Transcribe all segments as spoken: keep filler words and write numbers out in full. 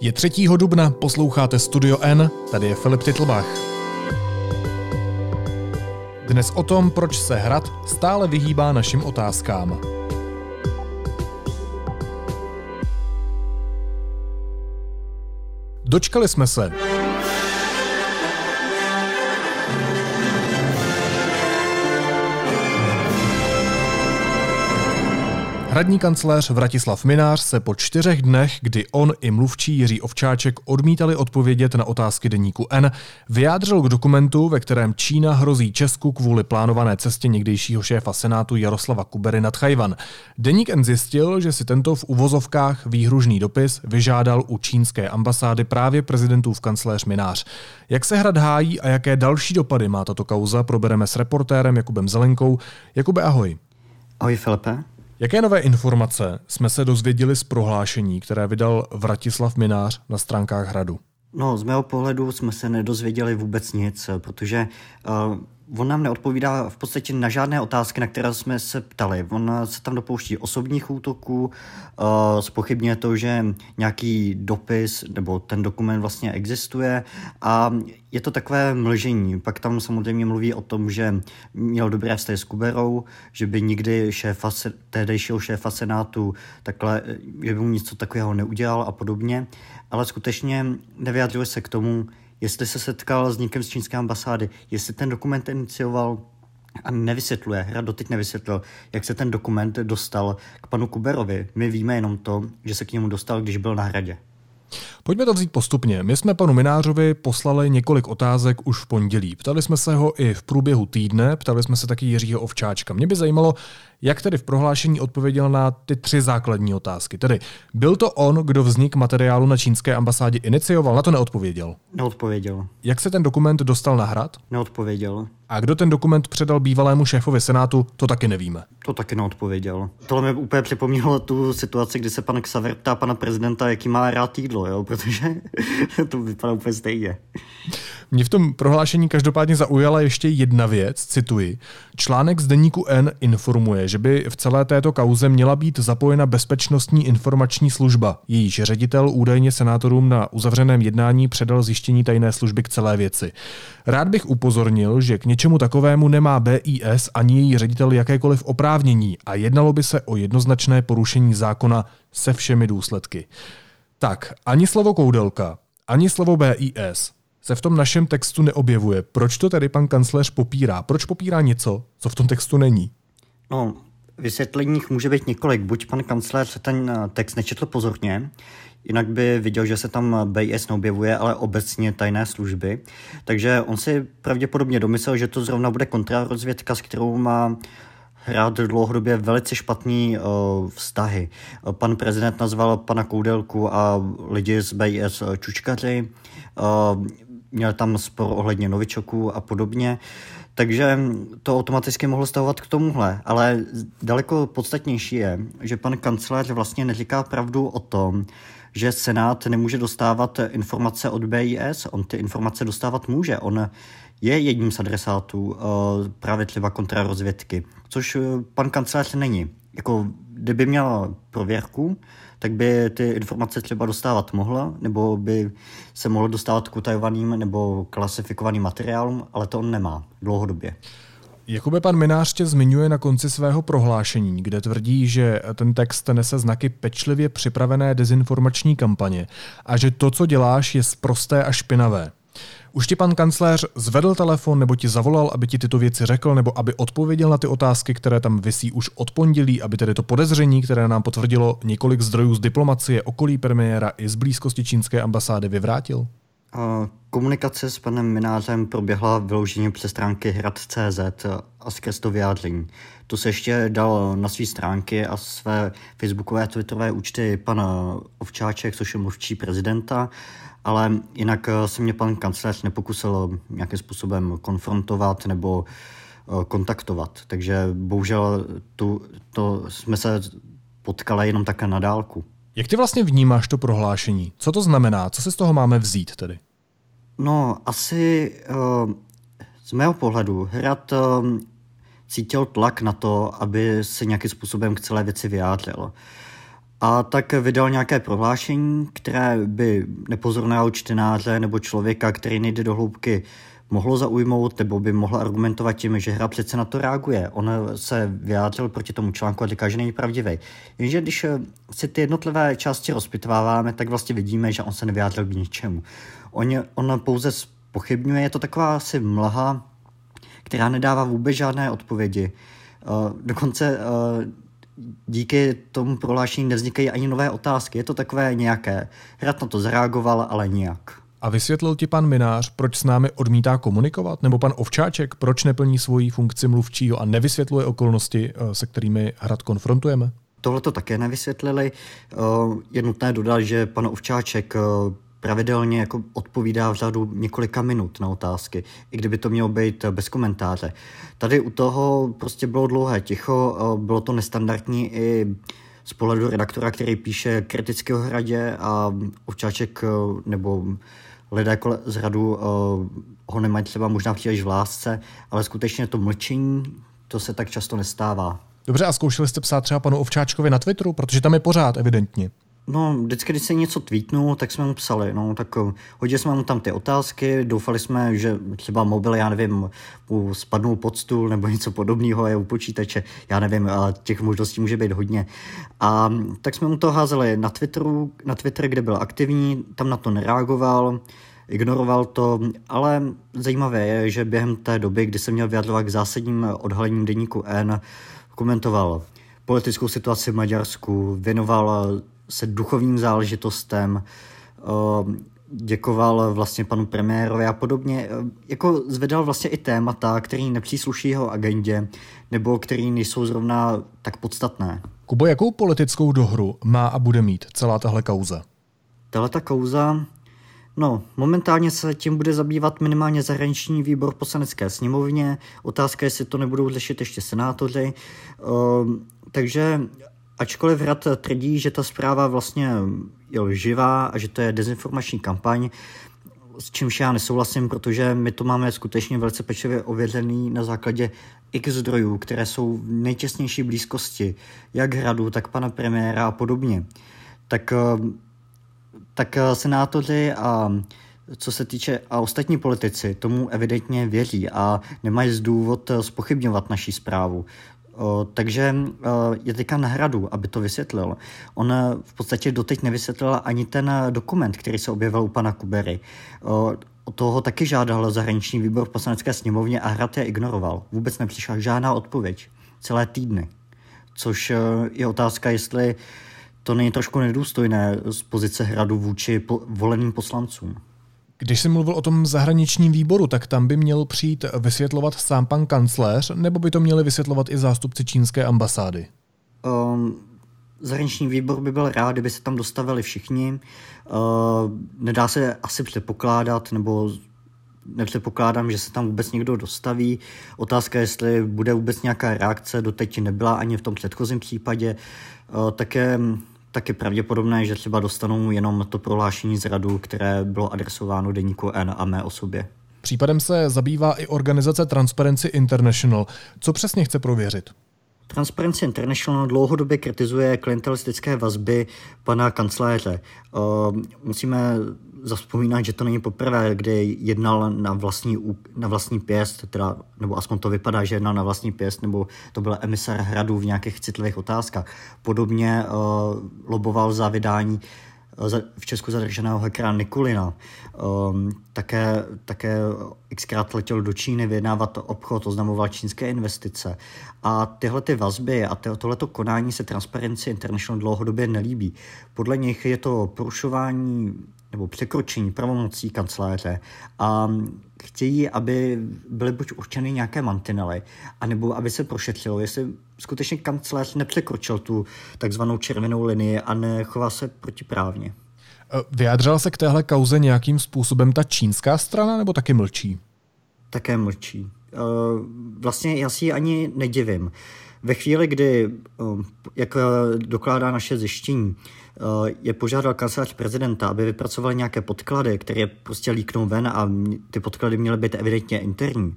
Je třetího dubna, posloucháte Studio N, tady je Filip Titelbach. Dnes o tom, proč se Hrad stále vyhýbá našim otázkám. Dočkali jsme se. Hradní kancléř Vratislav Minář se po čtyřech dnech, kdy on i mluvčí Jiří Ovčáček odmítali odpovědět na otázky deníku N, vyjádřil k dokumentu, ve kterém Čína hrozí Česku kvůli plánované cestě někdejšího šéfa Senátu Jaroslava Kubery nad Tchajvan. Deník N zjistil, že si tento v uvozovkách výhružný dopis vyžádal u čínské ambasády právě prezidentův kancléř Minář. Jak se Hrad hájí a jaké další dopady má tato kauza, probereme s reportérem Jakubem Zelenkou. Jakube, ahoj. Ahoj, Filipe. Jaké nové informace jsme se dozvěděli z prohlášení, které vydal Vratislav Minář na stránkách Hradu? No, z mého pohledu jsme se nedozvěděli vůbec nic, protože uh, on nám neodpovídá v podstatě na žádné otázky, na které jsme se ptali. On se tam dopouští osobních útoků, uh, zpochybňuje to, že nějaký dopis nebo ten dokument vlastně existuje a je to takové mlžení. Pak tam samozřejmě mluví o tom, že měl dobré vztahy s Kuberou, že by nikdy šéfa, tehdejšího šéfa Senátu takhle, že by mu nic takového neudělal a podobně, ale skutečně nevyjadřuje se k tomu, jestli se setkal s někým z čínské ambasády, jestli ten dokument inicioval a nevysvětluje. Hrad doteď nevysvětlil, jak se ten dokument dostal k panu Kuberovi. My víme jenom to, že se k němu dostal, když byl na Hradě. Pojďme to vzít postupně. My jsme panu Minářovi poslali několik otázek už v pondělí. Ptali jsme se ho i v průběhu týdne, ptali jsme se taky Jiřího Ovčáčka. Mě by zajímalo, jak tedy v prohlášení odpověděl na ty tři základní otázky. Tedy byl to on, kdo vznik materiálu na čínské ambasádě inicioval? Na to neodpověděl. Neodpověděl. Jak se ten dokument dostal na Hrad? Neodpověděl. A kdo ten dokument předal bývalému šéfovi Senátu, to taky nevíme. To taky neodpověděl. Tohle mi úplně připomnělo tu situaci, kdy se pan Xaver ptá pana prezidenta, jaký má rád jídlo, jo? Protože to vypadá úplně stejně. Mě v tom prohlášení každopádně zaujala ještě jedna věc, cituji. Článek z deníku N informuje, že by v celé této kauze měla být zapojena bezpečnostní informační služba. Jejíž ředitel údajně senátorům na uzavřeném jednání předal zjištění tajné služby k celé věci. Rád bych upozornil, že k něčemu takovému nemá B I S ani její ředitel jakékoliv oprávnění a jednalo by se o jednoznačné porušení zákona se všemi důsledky. Tak, ani slovo Koudelka, ani slovo B I S se v tom našem textu neobjevuje. Proč to tedy pan kancléř popírá? Proč popírá něco, co v tom textu není? No, vysvětleních může být několik. Buď pan kancléř ten text nečetl pozorně, jinak by viděl, že se tam B I S neobjevuje, ale obecně tajné služby. Takže on si pravděpodobně domyslel, že to zrovna bude kontrarozvědka, s kterou má Hrad dlouhodobě velice špatný uh, vztahy. Pan prezident nazval pana Koudelku a lidi z B I S čučkaři, uh, měl tam spor ohledně novičoků a podobně, takže to automaticky mohlo stahovat k tomuhle, ale daleko podstatnější je, že pan kancléř vlastně neříká pravdu o tom, že Senát nemůže dostávat informace od B I S, on ty informace dostávat může, on je jedním z adresátů uh, právě třeba kontrarozvědky, což pan kancléř není. Jako, kdyby měl prověrku, tak by ty informace třeba dostávat mohla, nebo by se mohlo dostávat k utajovaným nebo klasifikovaným materiálům, ale to on nemá dlouhodobě. Jakube, pan Minář tě zmiňuje na konci svého prohlášení, kde tvrdí, že ten text nese znaky pečlivě připravené dezinformační kampaně a že to, co děláš, je sprosté a špinavé. Už ti pan kancléř zvedl telefon nebo ti zavolal, aby ti tyto věci řekl nebo aby odpověděl na ty otázky, které tam visí už od pondělí, aby tedy to podezření, které nám potvrdilo několik zdrojů z diplomacie, okolí premiéra i z blízkosti čínské ambasády, vyvrátil? Uh, komunikace s panem Minářem proběhla vyloženě přes stránky hrad tečka cé zet a skrz to vyjádření. To se ještě dal na své stránky a své facebookové a twitterové účty pan Ovčáček, což je mluvčí prezidenta, ale jinak se mě pan kancléř nepokusil nějakým způsobem konfrontovat nebo kontaktovat. Takže bohužel tu, to jsme se potkali jenom také na dálku. Jak ty vlastně vnímáš to prohlášení? Co to znamená? Co si z toho máme vzít tedy? No, asi uh, z mého pohledu Hrad uh, cítil tlak na to, aby se nějakým způsobem k celé věci vyjádřil. A tak vydal nějaké prohlášení, které by nepozorného čtenáře nebo člověka, který nejde do hloubky, mohlo zaujmout, nebo by mohla argumentovat tím, že hra přece na to reaguje. On se vyjádřil proti tomu článku a říká, že není pravdivý. Jenže když si ty jednotlivé části rozpitváváme, tak vlastně vidíme, že on se nevyjádřil k ničemu. On, on pouze pochybňuje, je to taková asi mlha, která nedává vůbec žádné odpovědi. Uh, dokonce uh, díky tomu prohlášení nevznikají ani nové otázky. Je to takové nějaké. Hrad na to zareagoval, ale nijak. A vysvětlil ti pan Minář, proč s námi odmítá komunikovat? Nebo pan Ovčáček, proč neplní svoji funkci mluvčího a nevysvětluje okolnosti, se kterými Hrad konfrontujeme? Tohle to také nevysvětlili. Je nutné dodat, že pan Ovčáček pravidelně jako odpovídá v řádu několika minut na otázky, i kdyby to mělo být bez komentáře. Tady u toho prostě bylo dlouhé ticho, bylo to nestandardní i z pohledu redaktora, který píše kriticky o Hradě, a Ovčáček nebo lidé z Hradu ho nemají třeba možná příliš v lásce, ale skutečně to mlčení, to se tak často nestává. Dobře, a zkoušeli jste psát třeba panu Ovčáčkovi na Twitteru, protože tam je pořád evidentně. No, vždycky, když se něco tweetnul, tak jsme mu psali, no, tak hodili jsme mu tam ty otázky, doufali jsme, že třeba mobil, já nevím, mu spadnul pod stůl nebo něco podobného je u počítače, já nevím, a těch možností může být hodně. A tak jsme mu to házeli na Twitteru, na Twitter, kde byl aktivní, tam na to nereagoval, ignoroval to, ale zajímavé je, že během té doby, kdy se měl vyjadřovat k zásadním odhalením deníku N, komentoval politickou situaci v Maďarsku, věnoval se duchovním záležitostem, děkoval vlastně panu premiérovi a podobně. Jako zvedal vlastně i témata, který nepřísluší jeho agendě, nebo který nejsou zrovna tak podstatné. Kubo, jakou politickou dohru má a bude mít celá tahle kauza? Tahleta kauza? No, momentálně se tím bude zabývat minimálně zahraniční výbor Poslanecké sněmovně. Otázka je, jestli to nebudou řešit ještě senátoři. Takže ačkoliv Hrad tvrdí, že ta zpráva vlastně je lživá a že to je dezinformační kampaň, s čímž já nesouhlasím, protože my to máme skutečně velice pečlivě ověřený na základě x zdrojů, které jsou v nejtěsnější blízkosti, jak Hradu, tak pana premiéra a podobně. Tak, tak senátoři a co se týče a ostatní politici tomu evidentně věří a nemají důvod zpochybňovat naši zprávu. O, takže o, je teďka na Hradu, aby to vysvětlil. On v podstatě doteď nevysvětlil ani ten dokument, který se objevil u pana Kubery. O, toho taky žádal zahraniční výbor v Poslanecké sněmovně a Hrad je ignoroval. Vůbec nepřišla žádná odpověď. Celé týdny. Což je otázka, jestli to není trošku nedůstojné z pozice Hradu vůči po, voleným poslancům. Když jsi mluvil o tom zahraničním výboru, tak tam by měl přijít vysvětlovat sám pan kancléř, nebo by to měli vysvětlovat i zástupci čínské ambasády? Um, zahraniční výbor by byl rád, kdyby se tam dostavili všichni. Uh, nedá se asi předpokládat, nebo nepředpokládám, že se tam vůbec někdo dostaví. Otázka, jestli bude vůbec nějaká reakce, doteď nebyla ani v tom předchozím případě, uh, také... tak je pravděpodobné, že třeba dostanou jenom to prohlášení z Radu, které bylo adresováno deníku N a mé osobě. Případem se zabývá i organizace Transparency International. Co přesně chce prověřit? Transparency International dlouhodobě kritizuje klientelistické vazby pana kancléře. Musíme zavzpomínat, že to není poprvé, kdy jednal na vlastní, na vlastní pěst, teda, nebo aspoň to vypadá, že jednal na vlastní pěst, nebo to byl emisar Hradu v nějakých citlivých otázkách. Podobně uh, loboval za vydání uh, za, v Česku zadrženého hackera Nikulina. Um, také, také xkrát letěl do Číny vyjednávat obchod, oznamoval čínské investice. A tyhle ty vazby a tohleto konání se Transparency International dlouhodobě nelíbí. Podle nich je to porušování nebo překročení pravomocí kancléře a chtějí, aby byly buď určeny nějaké mantinely, anebo aby se prošetřilo, jestli skutečně kancléř nepřekročil tu takzvanou červenou linii a nechová se protiprávně. Vyjádřila se k téhle kauze nějakým způsobem ta čínská strana, nebo taky mlčí? Také mlčí. Vlastně já si ji ani nedivím. Ve chvíli, kdy, jak dokládá naše zjištění, je požádal kancelář prezidenta, aby vypracoval nějaké podklady, které prostě líknou ven, a ty podklady měly být evidentně interní,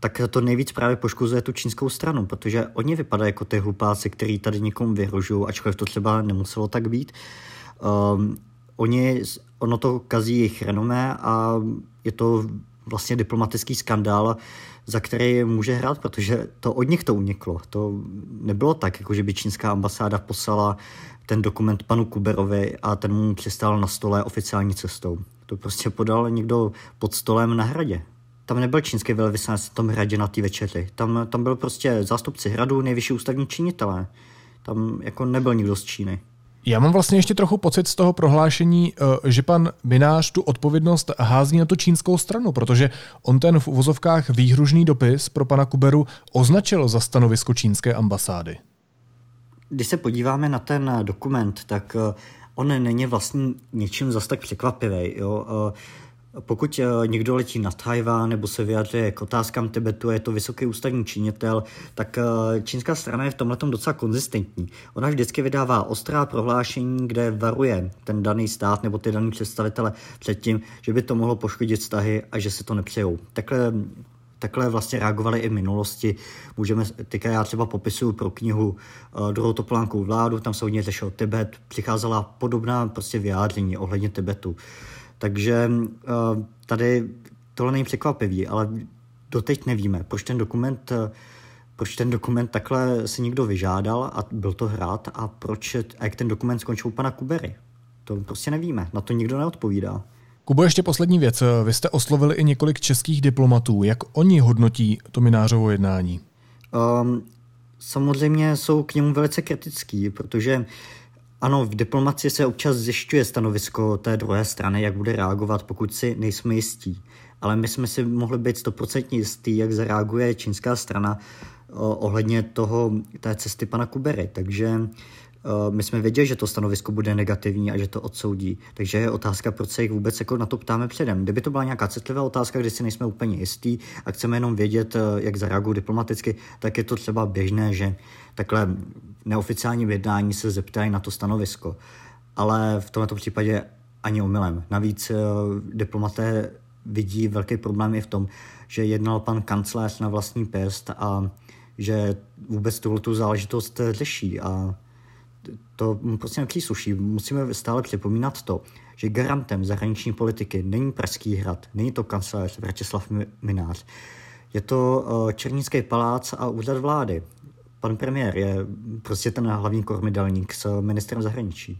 tak to nejvíc právě poškozuje tu čínskou stranu, protože oni vypadají jako ty hlupáci, který tady někomu vyhrožují, ačkoliv to třeba nemuselo tak být. Um, oni, ono to kazí jejich renomé a je to vlastně diplomatický skandál, za který může hrát, protože to od nich to uniklo. To nebylo tak, jako že by čínská ambasáda poslala ten dokument panu Kuberovi a ten mu přistál na stole oficiální cestou. To prostě podal někdo pod stolem na hradě. Tam nebyl čínský velvyslanec v tom hradě na té večeři. Tam, tam byl prostě zástupci hradu, nejvyšší ústavní činitelé. Tam jako nebyl nikdo z Číny. Já mám vlastně ještě trochu pocit z toho prohlášení, že pan Minář tu odpovědnost hází na tu čínskou stranu, protože on ten v uvozovkách výhružný dopis pro pana Kuberu označil za stanovisko čínské ambasády. Když se podíváme na ten dokument, tak on není vlastně něčím zas tak překvapivý. Jo? Pokud někdo letí na Tchajván nebo se vyjadřuje k otázkám Tibetu, je to vysoký ústavní činitel, tak čínská strana je v tomhletom docela konzistentní. Ona vždycky vydává ostrá prohlášení, kde varuje ten daný stát nebo ty daný představitele před tím, že by to mohlo poškodit vztahy a že si to nepřejou. Takhle, takhle vlastně reagovali i v minulosti. Můžeme, teďka já třeba popisuju pro knihu druhou Topolánkovu vládu, tam se hodně řešil Tibet, přicházela podobná prostě vyjádření ohledně Tibetu. Takže tady tohle není překvapivý, ale doteď nevíme, proč ten dokument, proč ten dokument takhle si někdo vyžádal a byl to hrad a proč a jak ten dokument skončil u pana Kubery. To prostě nevíme, na to nikdo neodpovídá. Kubo, ještě poslední věc. Vy jste oslovili i několik českých diplomatů. Jak oni hodnotí to Minářovo jednání? Um, samozřejmě jsou k němu velice kritický, protože ano, v diplomacii se občas zjišťuje stanovisko té druhé strany, jak bude reagovat, pokud si nejsme jistí. Ale my jsme si mohli být stoprocentně jistí, jak zareaguje čínská strana ohledně toho, té cesty pana Kubery. Takže my jsme věděli, že to stanovisko bude negativní a že to odsoudí. Takže je otázka, proč se jich vůbec jako na to ptáme předem. Kdyby to byla nějaká citlivá otázka, kdy si nejsme úplně jistí a chceme jenom vědět, jak zareagují diplomaticky, tak je to třeba běžné, že takhle neoficiální jednání se zeptají na to stanovisko. Ale v tomto případě ani omylem. Navíc diplomaté vidí velký problém i v tom, že jednal pan kancléř na vlastní pěst a že vůbec tuhletu záležitost řeší a to prostě nepřísluší. Musíme stále připomínat to, že garantem zahraniční politiky není Pražský hrad, není to kancléř Vratislav Minář. Je to Černínský palác a úřad vlády. Pan premiér je prostě ten hlavní kormidelník s ministrem zahraničí.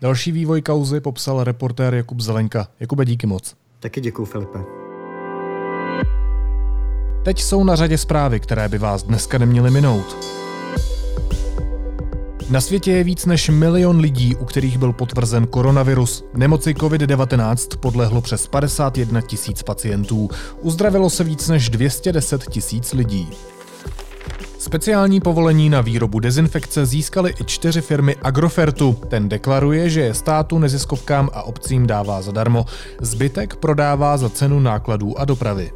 Další vývoj kauzy popsal reportér Jakub Zelenka. Jakube, díky moc. Taky děkuju, Filipe. Teď jsou na řadě zprávy, které by vás dneska neměly minout. Na světě je víc než milion lidí, u kterých byl potvrzen koronavirus. Nemoci covid devatenáct podlehlo přes padesát jedna tisíc pacientů. Uzdravilo se víc než dvě stě deset tisíc lidí. Speciální povolení na výrobu dezinfekce získaly i čtyři firmy Agrofertu. Ten deklaruje, že je státu, neziskovkám a obcím dává zadarmo. Zbytek prodává za cenu nákladů a dopravy.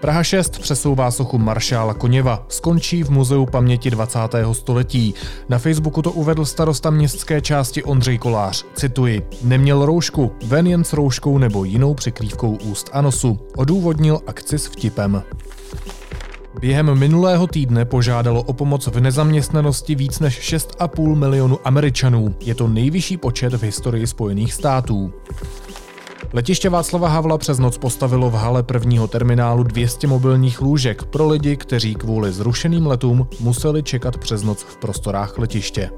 Praha šest přesouvá sochu maršála Koněva. Skončí v Muzeu paměti dvacátého století. Na Facebooku to uvedl starosta městské části Ondřej Kolář. Cituji, neměl roušku, ven jen s rouškou nebo jinou přikrývkou úst a nosu. Odůvodnil akci s vtipem. Během minulého týdne požádalo o pomoc v nezaměstnanosti víc než šest a půl milionu Američanů. Je to nejvyšší počet v historii Spojených států. Letiště Václava Havla přes noc postavilo v hale prvního terminálu dvě stě mobilních lůžek pro lidi, kteří kvůli zrušeným letům museli čekat přes noc v prostorách letiště.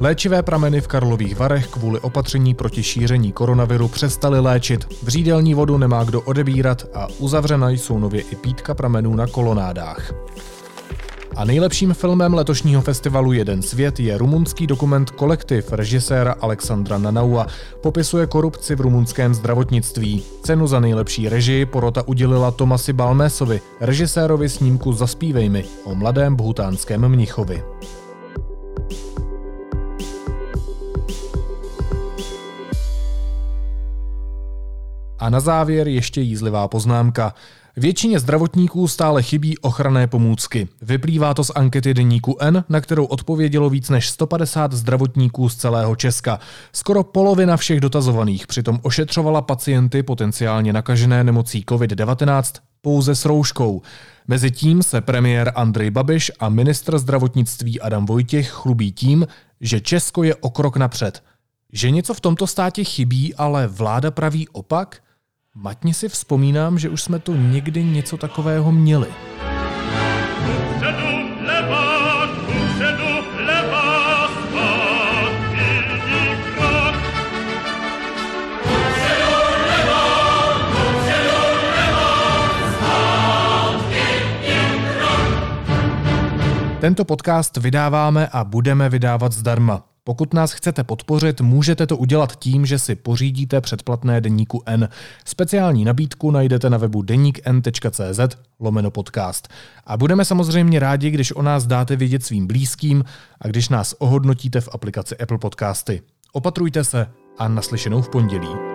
Léčivé prameny v Karlových Varech kvůli opatření proti šíření koronaviru přestaly léčit. Vřídelní vodu nemá kdo odebírat a uzavřena jsou nově i pídka pramenů na kolonádách. A nejlepším filmem letošního festivalu Jeden svět je rumunský dokument Kolektiv režiséra Alexandra Nanaua. Popisuje korupci v rumunském zdravotnictví. Cenu za nejlepší režii porota udělila Tomasi Balmésovi, režisérovi snímku Zaspívej mi o mladém bhutánském mnichovi. A na závěr ještě jízlivá poznámka. Většině zdravotníků stále chybí ochranné pomůcky. Vyplývá to z ankety deníku N, na kterou odpovědělo víc než sto padesát zdravotníků z celého Česka. Skoro polovina všech dotazovaných přitom ošetřovala pacienty potenciálně nakažené nemocí covid devatenáct pouze s rouškou. Mezitím se premiér Andrej Babiš a ministr zdravotnictví Adam Vojtěch chlubí tím, že Česko je o krok napřed. Že něco v tomto státě chybí, ale vláda praví opak? Matně si vzpomínám, že už jsme tu někdy něco takového měli. Tento podcast vydáváme a budeme vydávat zdarma. Pokud nás chcete podpořit, můžete to udělat tím, že si pořídíte předplatné deníku N. Speciální nabídku najdete na webu deníkn.cz lomeno podcast. A budeme samozřejmě rádi, když o nás dáte vědět svým blízkým a když nás ohodnotíte v aplikaci Apple Podcasty. Opatrujte se a naslyšenou v pondělí.